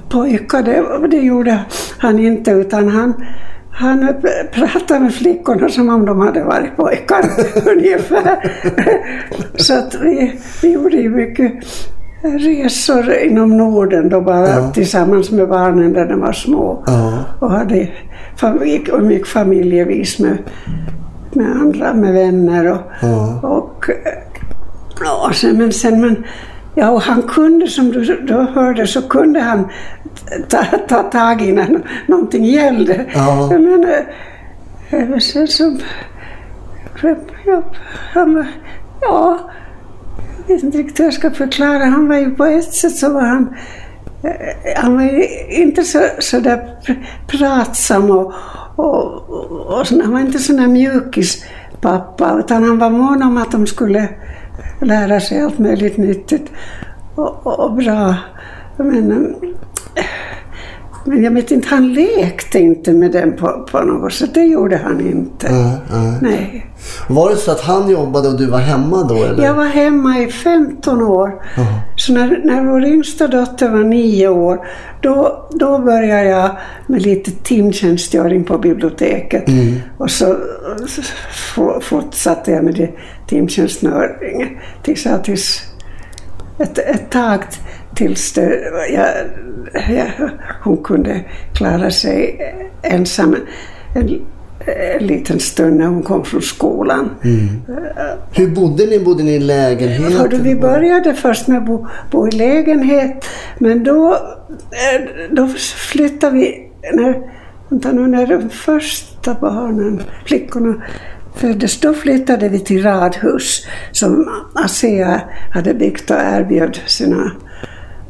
pojkar. Det, det gjorde han inte, utan han, han pratade med flickorna som om de hade varit pojkar ungefär. Så att vi, vi gjorde ju mycket resor inom Norden då bara, ja. Tillsammans med barnen när de var små, ja. Och hade familj, och mycket familjevis med med andra, med vänner och, ja. och, och, och sen, men sen men, ja, och han kunde, som du då hörde, så kunde han ta, ta tag i när någonting gällde, ja. Men äh, sen så ja, han, ja jag vet inte riktigt hur jag ska förklara, han var ju på ett sätt så var han han var inte så, så där pratsam och Och, och, och han var inte sån där mjukis pappa, utan han var mån om att de skulle lära sig allt möjligt nyttigt och, och, och bra. Men, men jag vet inte, han lekte inte med den på, på något sätt, det gjorde han inte. Äh, äh. Nej. Var det så att han jobbade och du var hemma då? Eller? Jag var hemma i femton år. Äh. Så när, när vår yngsta dotter var nio år, då, då började jag med lite timtjänstgöring på biblioteket. Mm. Och så, så fortsatte jag med det, timtjänstgöringen tills, tills ett, ett tag tills det, jag, jag, hon kunde klara sig ensam en, en liten stund när hon kom från skolan. Mm. Hur bodde ni? Bodde ni i lägenhet? Hörde, vi började först med att bo, bo i lägenhet, men då, då flyttade vi när Utan nu när de första barnen, flickorna, föddes, då flyttade vi till radhus som ASEA hade byggt och erbjöd sina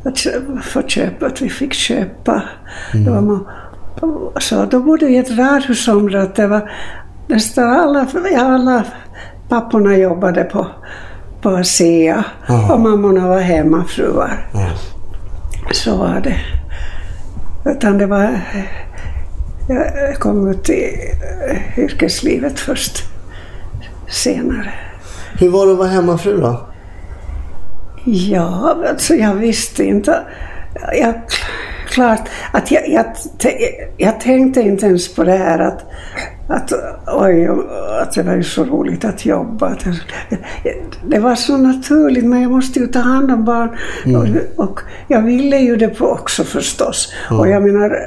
att få köpa, att vi fick köpa. Mm. Det var man, så då bodde vi i ett radhusområde. Det var nästan alla, alla papporna jobbade på, på ASEA. Aha. Och mammorna var hemmafruar. Ja. Så var det. Utan det var... Jag kom ut i yrkeslivet först senare. Hur var det att vara hemmafru då? Ja, alltså jag visste inte. Jag, klart att jag, jag, jag tänkte inte ens på det här att, att, oj, att det var ju så roligt att jobba. Det var så naturligt, men jag måste ju ta hand om barn. Mm. Och, och jag ville ju det på också förstås. Mm. Och jag menar...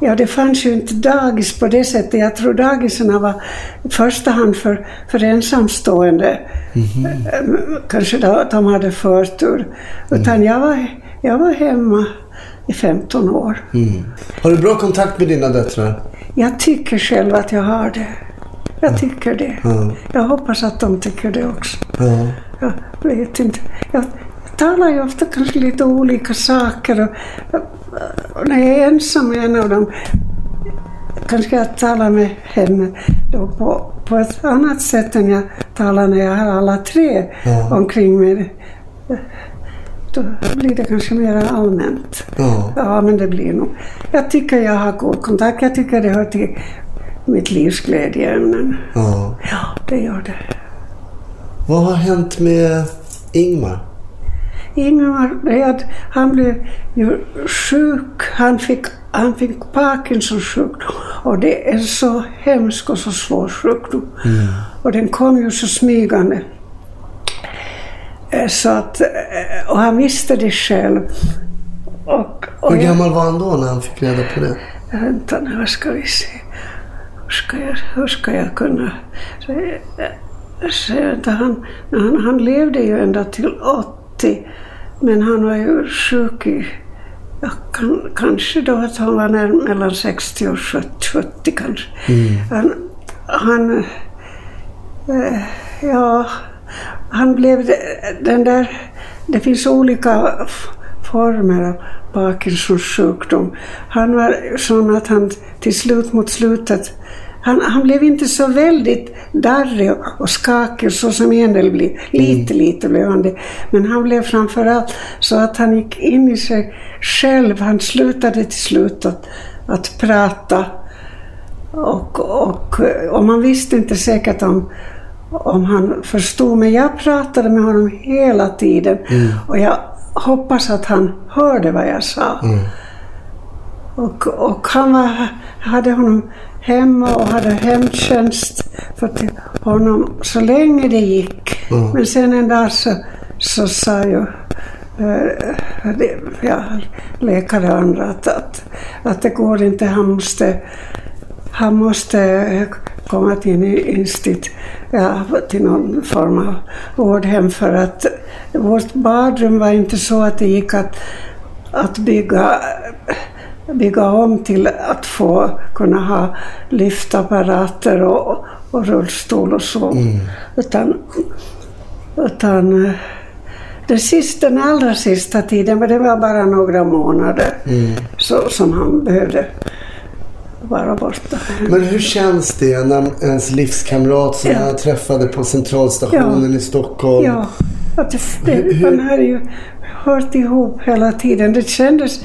Ja, det fanns ju inte dagis på det sättet. Jag tror dagiserna var i första hand för, för ensamstående. Mm-hmm. Kanske då, de hade förtur. Utan mm. jag, var, jag var hemma i femton år. Mm. Har du bra kontakt med dina döttrar? Jag tycker själv att jag har det. Jag tycker det. Mm. Jag hoppas att de tycker det också. Mm. Jag vet inte. Jag, jag talar ju ofta kanske lite olika saker och, och när jag är ensam med en av dem kanske jag talar med henne då på, på ett annat sätt än jag talar när jag har alla tre ja. omkring mig. Då blir det kanske mer allmänt. Ja. ja, men det blir nog. Jag tycker jag har god kontakt. Jag tycker det hör till mitt livs glädjeämnen. Ja. ja, det gör det. Vad har hänt med Ingmar? Ingmar, han blev ju sjuk, han fick, han fick Parkinsons sjukdom och det är så hemskt och så svår sjukdom. Mm. Och den kom ju så smygande. Så att, och han visste det själv. Och, och Hur gammal jag, var han då när han fick reda på det? Vänta nu, vad ska vi se? Hur ska jag, hur ska jag kunna... Så, så, vänta, han, han, han levde ju ända till åttio. Men han var ju sjuk i, ja, kan, kanske då att han var när, mellan sextio och sjuttio kanske. Mm. Han, han, eh, ja, han blev den där, det finns olika f- former av Parkinsons sjukdom. Han var sån att han till slut mot slutet, han, han blev inte så väldigt darrig och skakig så som en del blev. Lite, mm. lite blev han det. Men han blev framförallt så att han gick in i sig själv. Han slutade till slut att, att prata. Och, och, och man visste inte säkert om, om han förstod. Men jag pratade med honom hela tiden. Mm. Och jag hoppas att han hörde vad jag sa. Mm. Och, och han var, hade honom... hemma och hade hemtjänst för honom så länge det gick. Mm. Men sen en dag så, så sa ju eh, det, ja, läkare och andra att, att, att det går inte. Han måste, han måste komma till, en instit, ja, till någon form av vårdhem för att vårt badrum var inte så att det gick att, att bygga... bygga om till att få kunna ha lyftapparater och, och rullstol och så. Mm. Utan, utan det sista, den allra sista tiden, men det var bara några månader mm. så, som han behövde vara borta. Men hur känns det när ens livskamrat som ja. jag träffade på centralstationen ja. i Stockholm? Ja, att det, hur, man hade ju hört ihop hela tiden. Det kändes...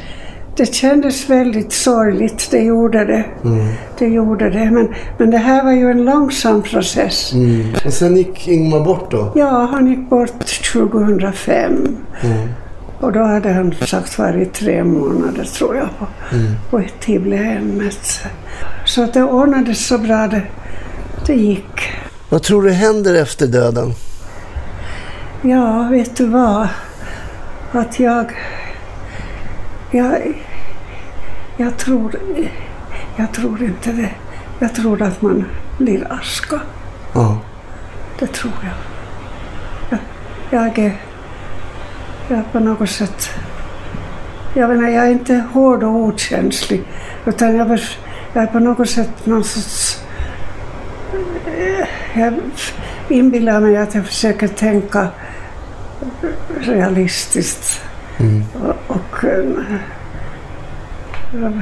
Det kändes väldigt sorgligt, det gjorde det. Mm. Det gjorde det, men, men det här var ju en långsam process. Mm. Och sen gick Ingmar bort då? Ja, han gick bort tjugohundrafem. Mm. Och då hade han sagt varit tre månader tror jag på, mm. på ett Tiblehemmet. Så att det ordnades så bra det, det gick. Vad tror du händer efter döden? Ja, vet du vad? Att jag... Jag, jag, tror, jag tror inte det. Jag tror att man blir aska. Ja. Det tror jag. Jag, jag är jag på något sätt Jag menar, jag är inte hård och okänslig, utan jag, jag är på något sätt någon sorts... Jag inbillar mig att jag försöker tänka realistiskt. Mm. Och, och hur,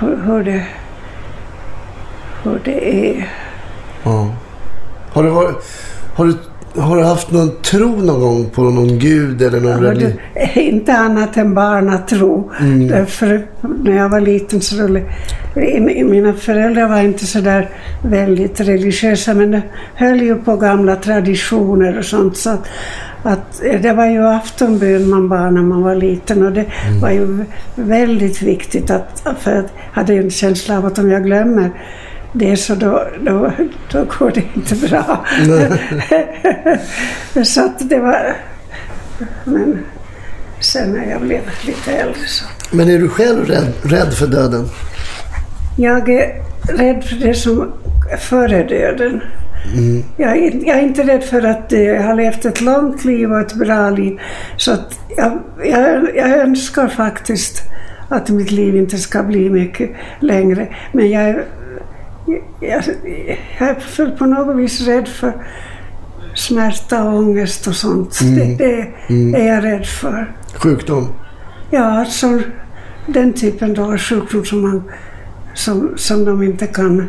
hur, det, hur det är. Ja. Har du varit... Har du... Har du haft någon tro någon gång på någon gud eller någon religion? Ja, inte annat än barnatro. Mm. Därför när jag var liten så då, mina föräldrar var inte så där väldigt religiösa, men de höll ju på gamla traditioner och sånt, så att, att det var ju aftonbön man var när man var liten, och det mm. var ju väldigt viktigt att, för jag hade ju en känsla av att om jag glömmer det, så då, då, då går det inte bra. Så att det var... Men sen när jag blev lite äldre så... Men är du själv rädd, rädd för döden? Jag är rädd för det som före döden. Mm. Jag, är, jag är inte rädd för att jag har levt ett långt liv och ett bra liv. Så att jag, jag, jag önskar faktiskt att mitt liv inte ska bli mycket längre. Men jag är... Jag, jag är på något vis rädd för smärta och ångest och sånt. Mm. Det, det mm. är jag rädd för. Sjukdom? Ja, alltså, den typen av sjukdom som, man, som, som de inte kan,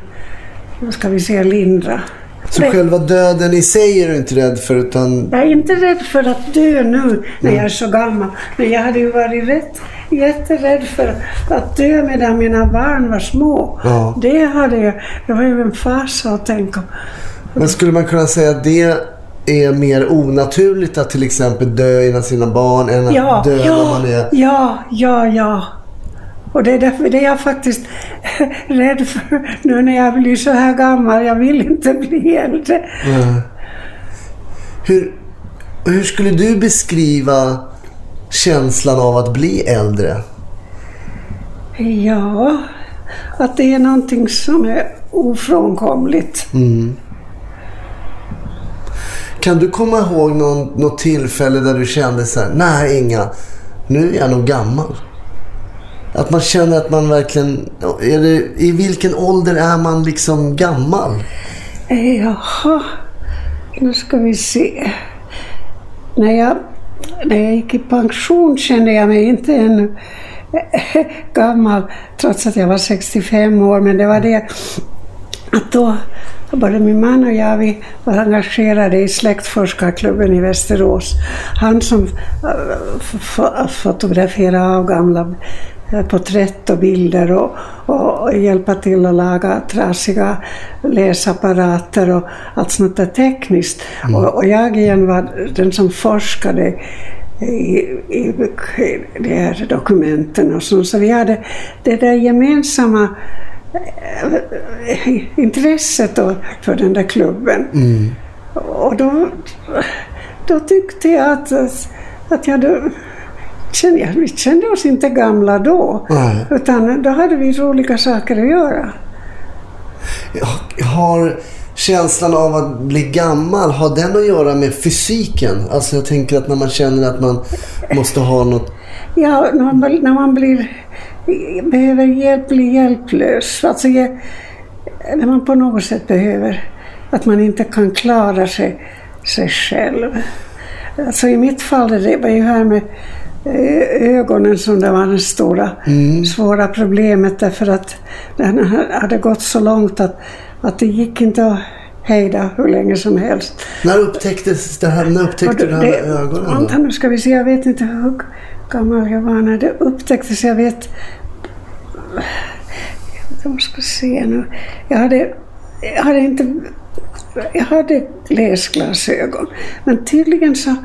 ska vi säga, lindra. Så det, själva döden i sig är du inte rädd för? Utan... Jag är inte rädd för att dö nu när mm. jag är så gammal. Men jag hade ju varit rätt, jätterädd för att dö medan mina barn var små. Ja. Det hade jag. Det var ju en fasa att tänka. Men skulle man kunna säga att det är mer onaturligt att till exempel dö innan sina barn än att ja, dö ja, när man är... Ja, ja, ja. Och det är därför det är jag faktiskt rädd för nu när jag blir så här gammal. Jag vill inte bli äldre. Mm. Hur, hur skulle du beskriva känslan av att bli äldre? Ja, att det är någonting som är ofrånkomligt. Mm. Kan du komma ihåg någon, något tillfälle där du kände så här, nej Inga, nu är jag nog gammal? Att man känner att man verkligen... Är det, i vilken ålder är man liksom gammal? Jaha, nu ska vi se. När jag, när jag gick i pension kände jag mig inte ännu gammal, trots att jag var sextiofem år. Men det var det att då både min man och jag, vi var engagerade i släktforskarklubben i Västerås. Han som fotograferade av gamla porträtt och bilder och, och, och hjälpa till att laga trasiga läsapparater och allt sånt där tekniskt. Mm. Och, och jag igen var den som forskade i, i, i de här dokumenten och så. Så vi hade det där gemensamma intresset då för den där klubben. Mm. Och då, då tyckte jag att, att jag hade... Vi kände oss inte gamla då, nej, utan då hade vi olika saker att göra. Har känslan av att bli gammal, har den att göra med fysiken? Alltså jag tänker att när man känner att man måste ha något... Ja, när man, när man blir, behöver hjälp, blir hjälplös. Alltså när man på något sätt behöver att man inte kan klara sig, sig själv. Alltså i mitt fall, det var ju här med ögonen som det var det stora mm. svåra problemet, därför att den hade gått så långt att, att det gick inte att hejda hur länge som helst. När upptäcktes det här, när upptäckte du ögonen då? Nu ska vi se, jag vet inte hur gammal jag var när det upptäcktes, jag vet jag ska se nu jag hade, jag hade inte jag hade läsglasögon, men tydligen så,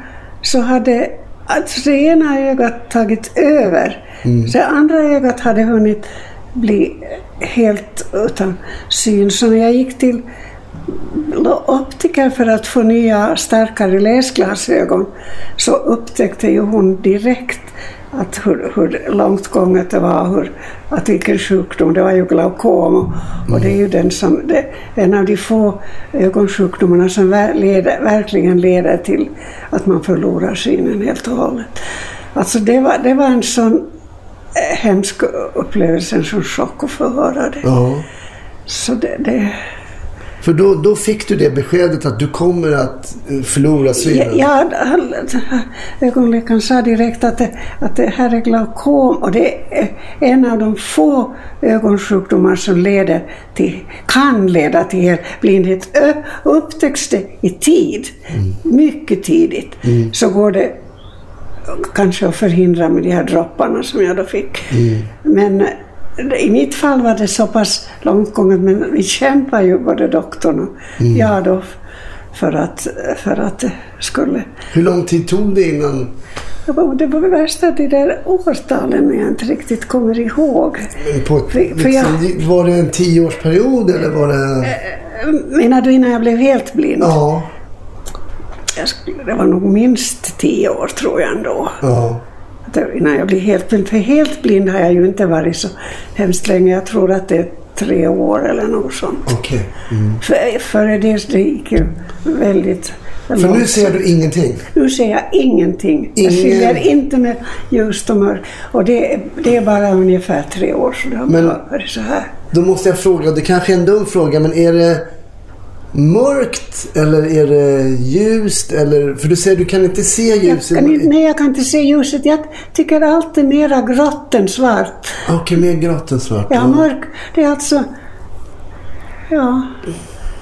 så hade alltså det ena ögat tagit över. Mm. Så det andra ögat hade hunnit bli helt utan syn. Så när jag gick till optiker för att få nya starkare läsglasögon, så upptäckte ju hon direkt att hur, hur långt gånget det var, hur, att vilken sjukdom. Det var ju glaukom och, mm. och det är ju den som, det, en av de få ögonsjukdomarna som ver, leder, verkligen leder till att man förlorar synen helt och hållet. Alltså det var, det var en sån hemsk upplevelse, en sån chock att få höra det. Ja. Så det... det... För då, då fick du det beskedet att du kommer att förlora synen. Ja, ögonläkaren sa direkt att det, att det här är glaukom, och det är en av de få ögonsjukdomar som leder till, kan leda till blindhet. Upptäcks det i tid, mm. mycket tidigt, mm. så går det kanske att förhindra med de här dropparna som jag då fick. Mm. Men... I mitt fall var det så pass långt gånget, men vi kämpade ju både doktorn och mm. jag då för att, för att det skulle... Hur lång tid tog det innan? Det var, det var värst att de där årtalen jag inte riktigt kommer ihåg. På, för, för jag, var det en tioårsperiod eller var det... Menar du innan jag blev helt blind? Ja. Jag skulle, det var nog minst tio år tror jag ändå. Ja. Innan jag blir helt blind, för helt blind har jag ju inte varit så hemskt länge. Jag tror att det är tre år eller något sånt. Okej. Okay. Mm. För, för det, det gick ju väldigt... För nu ser du ingenting? Nu ser jag ingenting. Ingen... Jag skiljer inte med ljus och mörk. Och det, det är bara ungefär tre år sedan det har varit så här. Då måste jag fråga, det kanske är en dum fråga, men är det mörkt eller är det ljust? Eller, för du säger du kan inte se ljuset. Nej, jag kan inte se ljuset. Jag tycker allt är mera grått än svart. Okej, mer grått än svart. Ja, ja. Mörk. Det är alltså... Ja,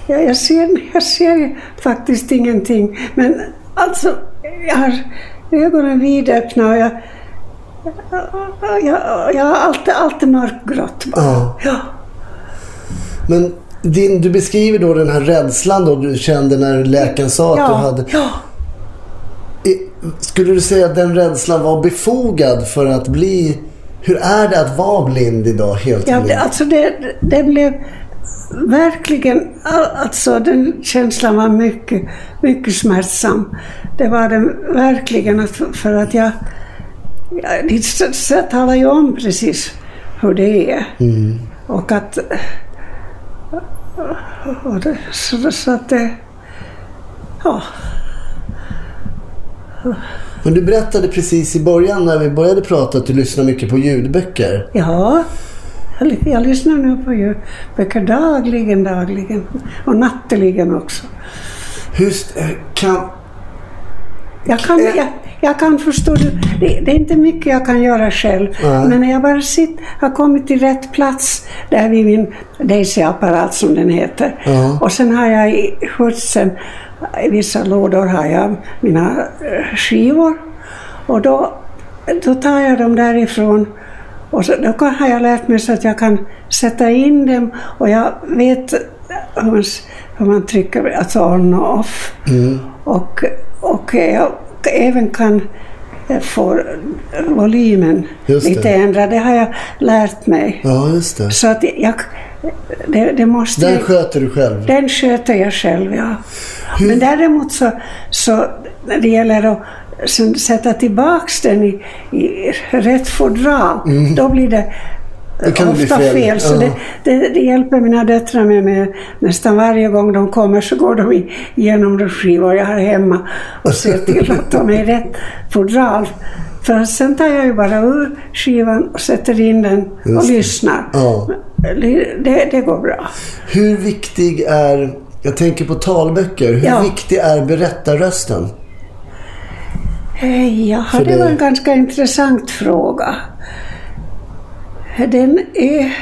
ja jag, ser, jag ser faktiskt ingenting. Men alltså, jag har ögonen vidöppna och jag... Jag, jag, jag har alltid, alltid mörkgrått. Ja. Ja. Men... Din, du beskriver då den här rädslan då du kände när läkaren sa att ja, du hade... Ja. Skulle du säga att den rädslan var befogad för att bli... Hur är det att vara blind idag, helt ja, blind? Det, alltså det, det blev verkligen... Alltså den känslan var mycket, mycket smärtsam. Det var den verkligen, för att jag... jag det så talar ju om precis hur det är. Mm. Och att... Och det, så, så att det, ja. Men du berättade precis i början när vi började prata att du lyssnar mycket på ljudböcker. Ja, jag, jag lyssnar nu på ljudböcker dagligen, dagligen och natteligen också. Just, kan... Jag kan, jag, jag kan förstå, det, det är inte mycket jag kan göra själv. Nej. Men när jag bara sitter, har kommit till rätt plats där vid min Daisy-apparat som den heter. Ja. Och sen har jag i hörseln, i vissa lådor har jag mina skivor. Och då, då tar jag dem därifrån. Och så, då har jag lärt mig så att jag kan sätta in dem. Och jag vet hur man, hur man trycker, alltså on och off. Mm. Och... Och jag även kan få volymen lite ändrad. Det har jag lärt mig. Ja, just det. Så att jag, det, det måste... Den sköter du själv? Den sköter jag själv, ja. Hur? Men däremot så, så när det gäller att sen sätta tillbaka den i, i rätt fodral, mm. då blir det... Det kan ofta bli fel, fel så ja. det, det, det hjälper mina döttrar med, med nästan varje gång de kommer så går de igenom de skivor jag har hemma och ser till att de är rätt fodral, för sen tar jag ju bara ur skivan och sätter in den och lyssnar. Ja. det, det går bra. Hur viktig är, jag tänker på talböcker, hur ja. viktig är berättarrösten? Ja, det, det var en ganska intressant fråga. Den är,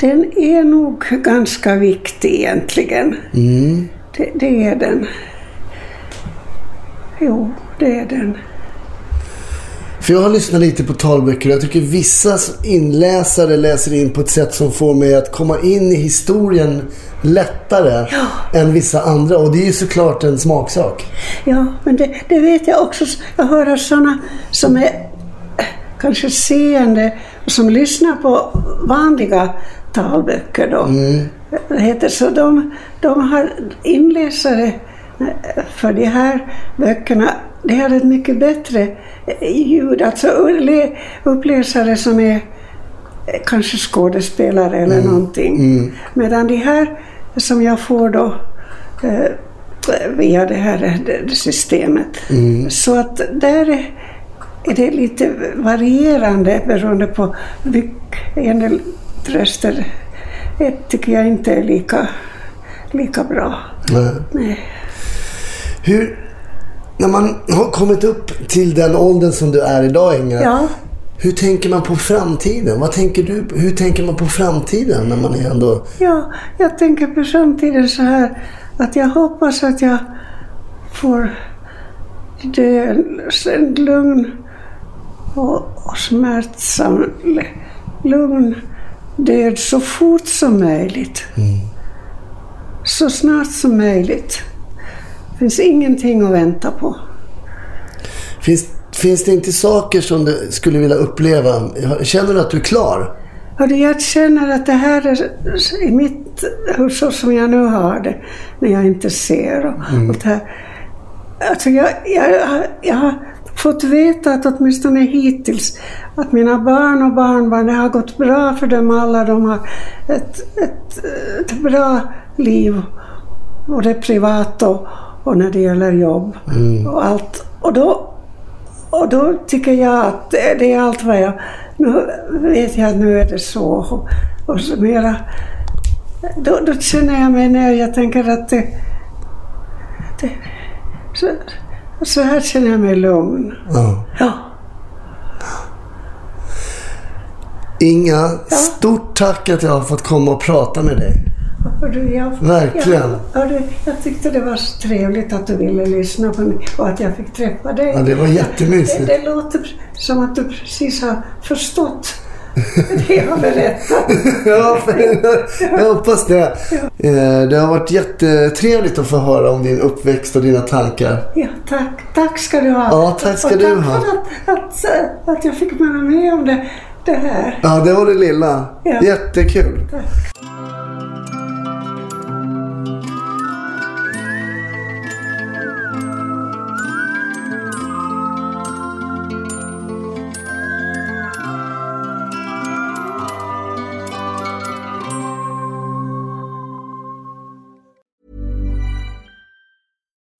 den är nog ganska viktig egentligen. Mm. Det, det är den. Jo, det är den. För jag har lyssnat lite på talböcker. Jag tycker vissa inläsare läser in på ett sätt som får mig att komma in i historien lättare ja. än vissa andra. Och det är ju såklart en smaksak. Ja, men det, det vet jag också. Jag hör sådana som är... kanske seende som lyssnar på vanliga talböcker då. Mm. Det heter så de, de har inläsare för de här böckerna. Det här är ett mycket bättre ljud, alltså uppläsare som är kanske skådespelare eller mm. någonting. Mm. Medan det här som jag får då via det här systemet. Mm. Så att där är det är lite varierande beroende på en del röster. Det tycker jag inte är lika, lika bra. Nej. Nej. Hur, när man har kommit upp till den åldern som du är idag, Inga, ja. Hur tänker man på framtiden? Vad tänker du, hur tänker man på framtiden när man är ändå... Ja, jag tänker på framtiden så här att jag hoppas att jag får en lugn och, och smärtsam lugn död så fort som möjligt. Mm. Så snart som möjligt. Det finns ingenting att vänta på. Finns, finns det inte saker som du skulle vilja uppleva? Känner du att du är klar? Jag känner att det här är i mitt, så som jag nu har det, när jag inte ser och, mm. och det här. Alltså jag, jag, jag har fått veta att åtminstone hittills att mina barn och barnbarn, det har gått bra för dem alla. De har ett, ett, ett bra liv, och det är privat och, och när det gäller jobb mm. och allt. Och då, och då tycker jag att det är allt vad jag... Nu vet jag att nu är det så. Och, och så mera, då, då känner jag mig när jag tänker att det... det Så, så här känner jag mig lugn. Ja. Ja. Inga, ja. Stort tack att jag har fått komma och prata med dig. Du, jag, Verkligen. Jag, jag, jag tyckte det var så trevligt att du ville lyssna på mig och att jag fick träffa dig. Ja, det var jättemysigt. Det, det låter som att du precis har förstått det jag berättat. Ja, jag hoppas det. Ja. Det har varit jättetrevligt att få höra om din uppväxt och dina tankar. Ja, tack. Tack ska du ha. Ja, tack ska och du tack ha. Att, att, att jag fick vara med om det, det här. Ja, det var det lilla. Ja. Jättekul. Tack.